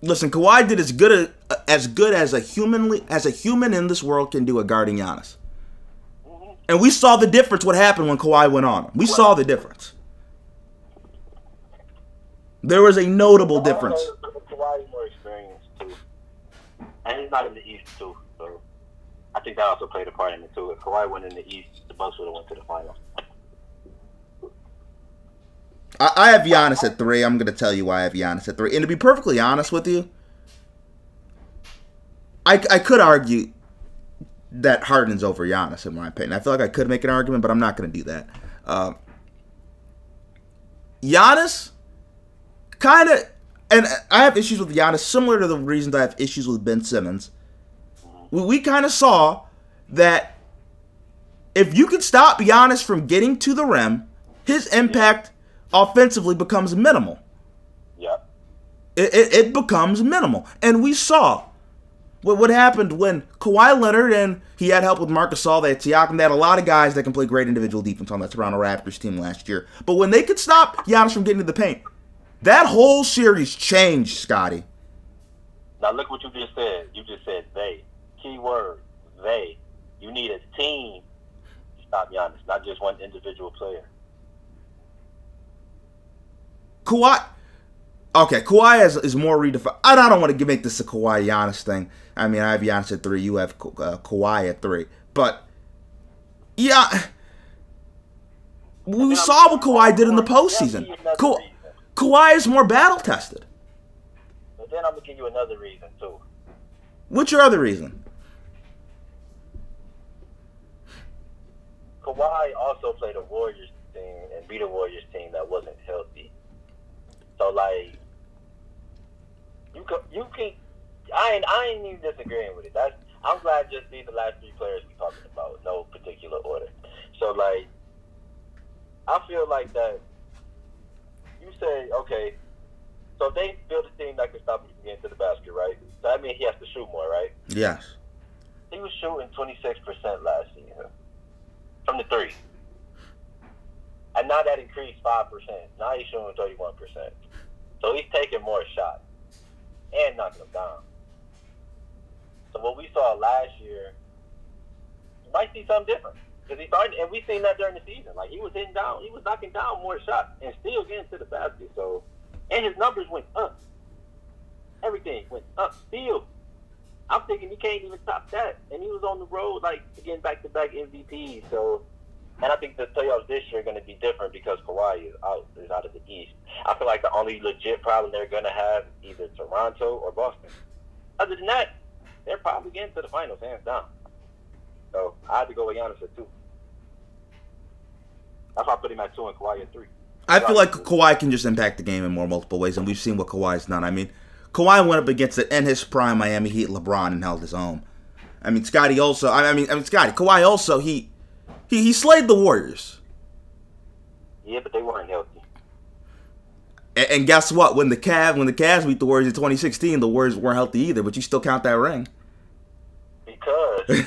Listen, Kawhi did as good a, as good as a humanly as a human in this world can do at guarding Giannis. Mm-hmm. And we saw the difference what happened when Kawhi went on. We saw the difference. There was a notable difference. Kawhi is more experienced, too. And he's not in the East, too. So I think that also played a part in it, too. If Kawhi went in the East, the Bucks would have went to the finals. I have Giannis at three. I'm going to tell you why I have Giannis at three. And to be perfectly honest with you, I, I could argue that Harden's over Giannis, in my opinion. I feel like I could make an argument, but I'm not going to do that. Uh, Giannis kind of, and I have issues with Giannis similar to the reasons I have issues with Ben Simmons. We, we kind of saw that if you could stop Giannis from getting to the rim, his impact offensively becomes minimal. Yeah. It, it it becomes minimal. And we saw what what happened when Kawhi Leonard, and he had help with Marcus All, they had Siakam, they had a lot of guys that can play great individual defense on that Toronto Raptors team last year. But when they could stop Giannis from getting to the paint, that whole series changed, Scotty. Now look what you just said. You just said they. Key word, they. You need a team to stop Giannis, not just one individual player. Kawhi, okay, Kawhi is, is more redefined. I don't want to make this a Kawhi Giannis thing. I mean, I have Giannis at three, you have uh, Kawhi at three. But, yeah, we saw what Kawhi did in the postseason. Ka- Kawhi is more battle-tested. But then I'm going to give you another reason, too. What's your other reason? Kawhi also played a Warriors team and beat a Warriors team that wasn't healthy. So like, you can, you can, I ain't, I ain't even disagreeing with it. That's, I'm glad just these the last three players we talking about, no particular order. So like, I feel like that. You say okay, so they build a team that can stop him from getting to the basket, right? So that means he has to shoot more, right? Yes. He was shooting twenty-six percent last season from the three. And now that increased five percent. Now he's shooting thirty-one percent. So he's taking more shots and knocking them down. So what we saw last year, you might see something different. Because he started, and we seen that during the season. Like, he was hitting down, he was knocking down more shots and still getting to the basket. So, and his numbers went up. Everything went up still. I'm thinking he can't even top that. And he was on the road, like, getting back-to-back M V Ps. So, and I think the playoffs this year are going to be different because Kawhi is out, is out of the East. I feel like the only legit problem they're going to have is either Toronto or Boston. Other than that, they're probably getting to the finals, hands down. So I had to go with Giannis at two. That's why I put him at two and Kawhi at three. I feel like Kawhi can just impact the game in more multiple ways, and we've seen what Kawhi's done. I mean, Kawhi went up against it in his prime Miami Heat, LeBron, and held his own. I mean, Scotty also, I mean, I mean Scotty, Kawhi also, he... He he slayed the Warriors. Yeah, but they weren't healthy. And, and guess what? When the Cavs when the Cavs beat the Warriors in twenty sixteen, the Warriors weren't healthy either. But you still count that ring. Because they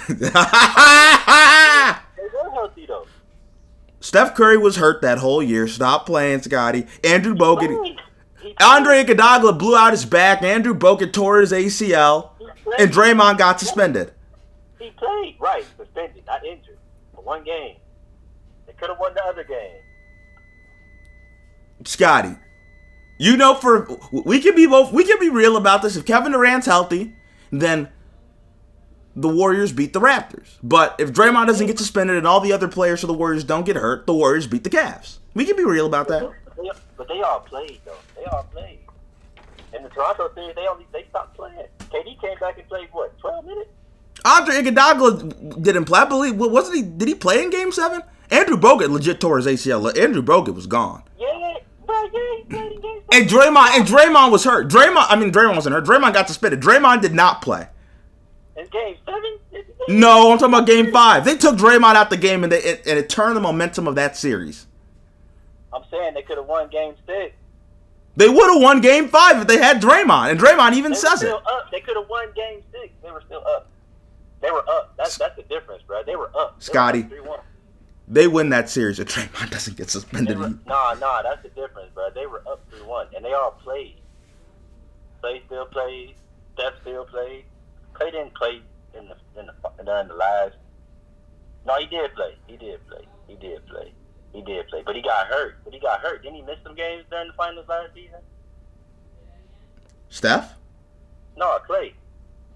were healthy though. Steph Curry was hurt that whole year. Stop playing, Scotty. Andrew Bogut, Andre Iguodala blew out his back. Andrew Bogut tore his A C L, and Draymond got suspended. He played right, suspended, not injured. One game. They could have won the other game. Scotty, you know, for we can be both we can be real about this. If Kevin Durant's healthy, then the Warriors beat the Raptors. But if Draymond doesn't get suspended and all the other players for the Warriors don't get hurt, the Warriors beat the Cavs. We can be real about that. But they all played though. They all played. In the Toronto series, they only they stopped playing. K D came back and played what, twelve minutes? Andre Iguodala didn't play. I believe wasn't he? Did he play in Game Seven? Andrew Bogut legit tore his A C L. Andrew Bogut was gone. Yeah, but yeah, he played in Game Seven. And Draymond, and Draymond was hurt. Draymond, I mean Draymond wasn't hurt. Draymond got suspended. Draymond did not play. In Game Seven? No, I'm talking about Game Five. They took Draymond out the game, and they it, and it turned the momentum of that series. I'm saying they could have won Game Six. They would have won Game Five if they had Draymond, and Draymond even they says still it. Up. They could have won Game Six. They were still up. They were up. That's that's the difference, bro. They were up. They Scotty, were up They win that series if Draymond doesn't get suspended. Were, nah, nah, that's the difference, bro. They were up three one, and they all played. Clay still played. Steph still played. Clay didn't play in the in the, in the last. No, he did play. He did play. He did play. He did play, but he got hurt. But he got hurt. Didn't he miss some games during the finals last season? Steph? No, Clay.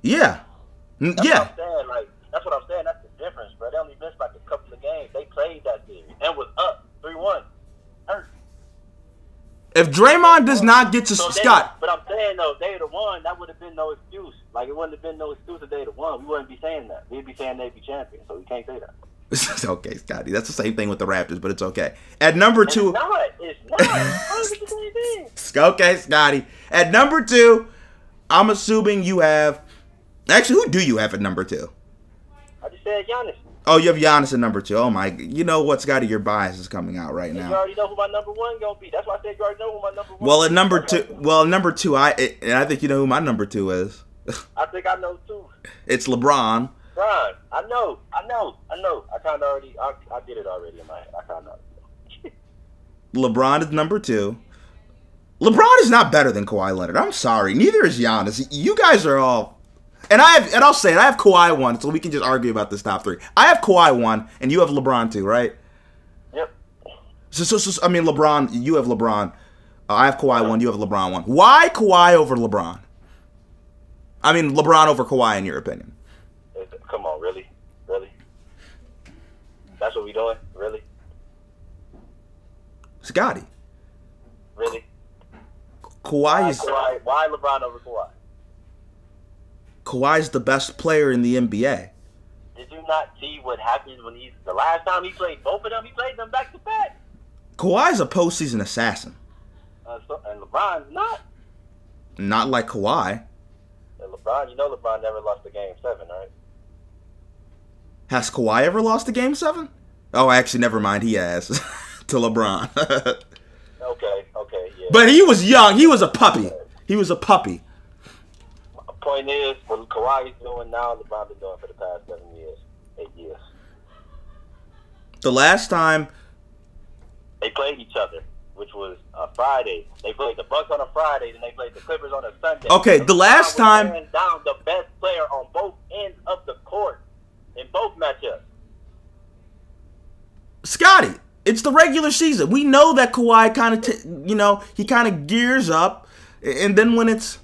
Yeah. That's yeah. What I'm saying. Like, that's what I'm saying. That's the difference, bro. They only missed like a couple of games. They played that series and was up three one. Hurt. If Draymond does not get to so Scott. They, but I'm saying, though, if they had won, that would have been no excuse. Like, it wouldn't have been no excuse if they had won. We wouldn't be saying that. We'd be saying they'd be champions, so we can't say that. Okay, Scotty. That's the same thing with the Raptors, but it's okay. At number two. It's not. It's not. It's not. Okay, Scotty. At number two, I'm assuming you have. Actually, who do you have at number two? I just said Giannis. Oh, you have Giannis at number two. Oh, my. You know what, Scotty? Your bias is coming out right now. You already know who my number one going to be. That's why I said you already know who my number one well, at number two, well, at number two, I it, and I think you know who my number two is. I think I know, too. It's LeBron. Ron, I know, I know, I know. I kind of already, I, I did it already in my head. I kind of know. LeBron is number two. LeBron is not better than Kawhi Leonard. I'm sorry. Neither is Giannis. You guys are all, and I have, and I'll say it, I have Kawhi one, so we can just argue about this top three. I have Kawhi one, and you have LeBron two, right? Yep. So, so, so I mean, LeBron, you have LeBron. Uh, I have Kawhi one, you have LeBron one. Why Kawhi over LeBron? I mean, LeBron over Kawhi, in your opinion. Come on, really? Really? That's what we doing? Really? Scotty. Really? Kawhi is... Kawhi, why LeBron over Kawhi? Kawhi's the best player in the N B A. Did you not see what happens when he's... The last time he played both of them, he played them back to back. Kawhi's a postseason assassin. Uh, so, and LeBron's not. Not like Kawhi. And LeBron, you know LeBron never lost a game seven, right? Has Kawhi ever lost a game seven? Oh, actually, never mind. He has to LeBron. okay, okay, yeah. But he was young. He was a puppy. He was a puppy. My point is, what Kawhi's doing now, LeBron's been doing for the past seven years, eight years. The last time they played each other, which was a Friday. They played the Bucks on a Friday, then they played the Clippers on a Sunday. Okay, the, the last time down the best player on both ends of the court. In both matchups. Scotty, it's the regular season. We know that Kawhi kind of, t- you know, he kind of gears up. And then when it's,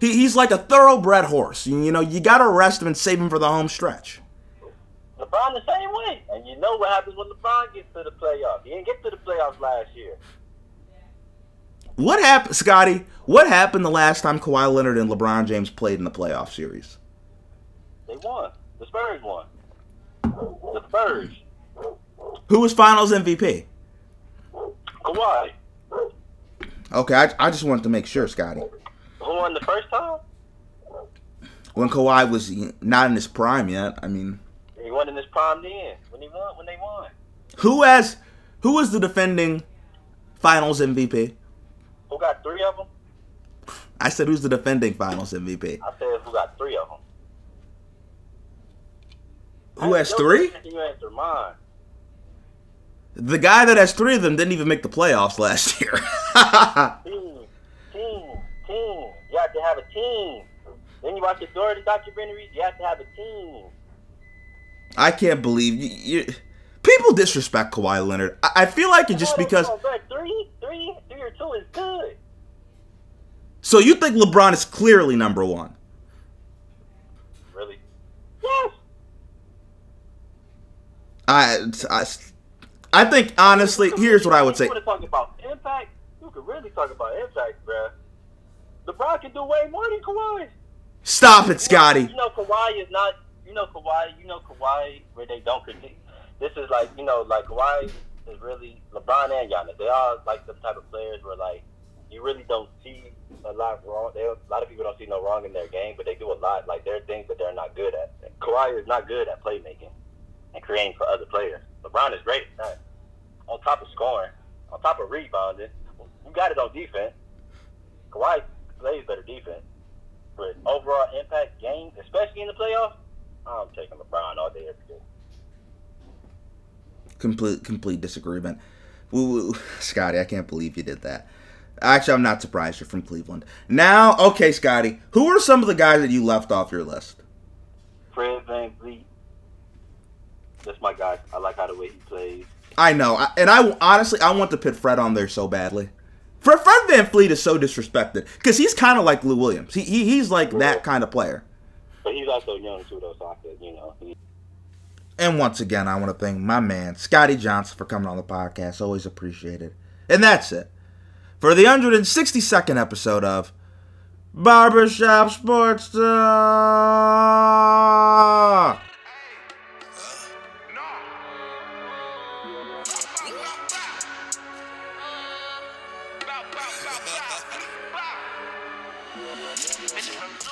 he, he's like a thoroughbred horse. You, you know, you got to rest him and save him for the home stretch. LeBron the same way. And you know what happens when LeBron gets to the playoffs. He didn't get to the playoffs last year. What happened, Scotty, what happened the last time Kawhi Leonard and LeBron James played in the playoff series? They won. The Spurs won. The Spurs. Who was Finals M V P? Kawhi. Okay, I, I just wanted to make sure, Scotty. Who won the first time? When Kawhi was not in his prime yet, I mean. He wasn't in his prime then. When he won, when they won. Who has? Who was the defending Finals M V P? Who got three of them? I said, who's the defending Finals M V P? I said, who got three of them? Who has three? The guy that has three of them didn't even make the playoffs last year. team, team, team. You have to have a team. Then you watch the Doherty documentaries. You have to have a team. I can't believe you. you people disrespect Kawhi Leonard. I, I feel like it's just oh, because. Know, three, three, three or two is good. So you think LeBron is clearly number one? Really? Yes. I, I, I think, honestly, here's what I would say. You want to talk about impact? You can really talk about impact, bro. LeBron can do way more than Kawhi. Stop it, Scotty. You know, Kawhi is not, you know, Kawhi, you know, Kawhi, where they don't critique. This is like, you know, like Kawhi is really, LeBron and Giannis, they are like the type of players where, like, you really don't see a lot wrong. They, a lot of people don't see no wrong in their game, but they do a lot. Like, there are things that they're not good at. And Kawhi is not good at playmaking and creating for other players. LeBron is great at that. On top of scoring, on top of rebounding, you got it on defense. Kawhi plays better defense. But overall impact games, especially in the playoffs, I'm taking LeBron all day every day. Complete complete disagreement. Woo-woo. Scotty, I can't believe you did that. Actually, I'm not surprised you're from Cleveland. Now, okay, Scotty, who are some of the guys that you left off your list? Fred VanVleet. That's my guy. I like how the way he plays. I know. And I honestly, I want to pit Fred on there so badly. Fred VanVleet is so disrespected because he's kind of like Lou Williams. He, he He's like that kind of player. But he's also young, too, though, so I could, you know. And once again, I want to thank my man, Scotty Johnson, for coming on the podcast. Always appreciated. And that's it for the one hundred sixty-second episode of Barbershop Sports Talk. Hey. No.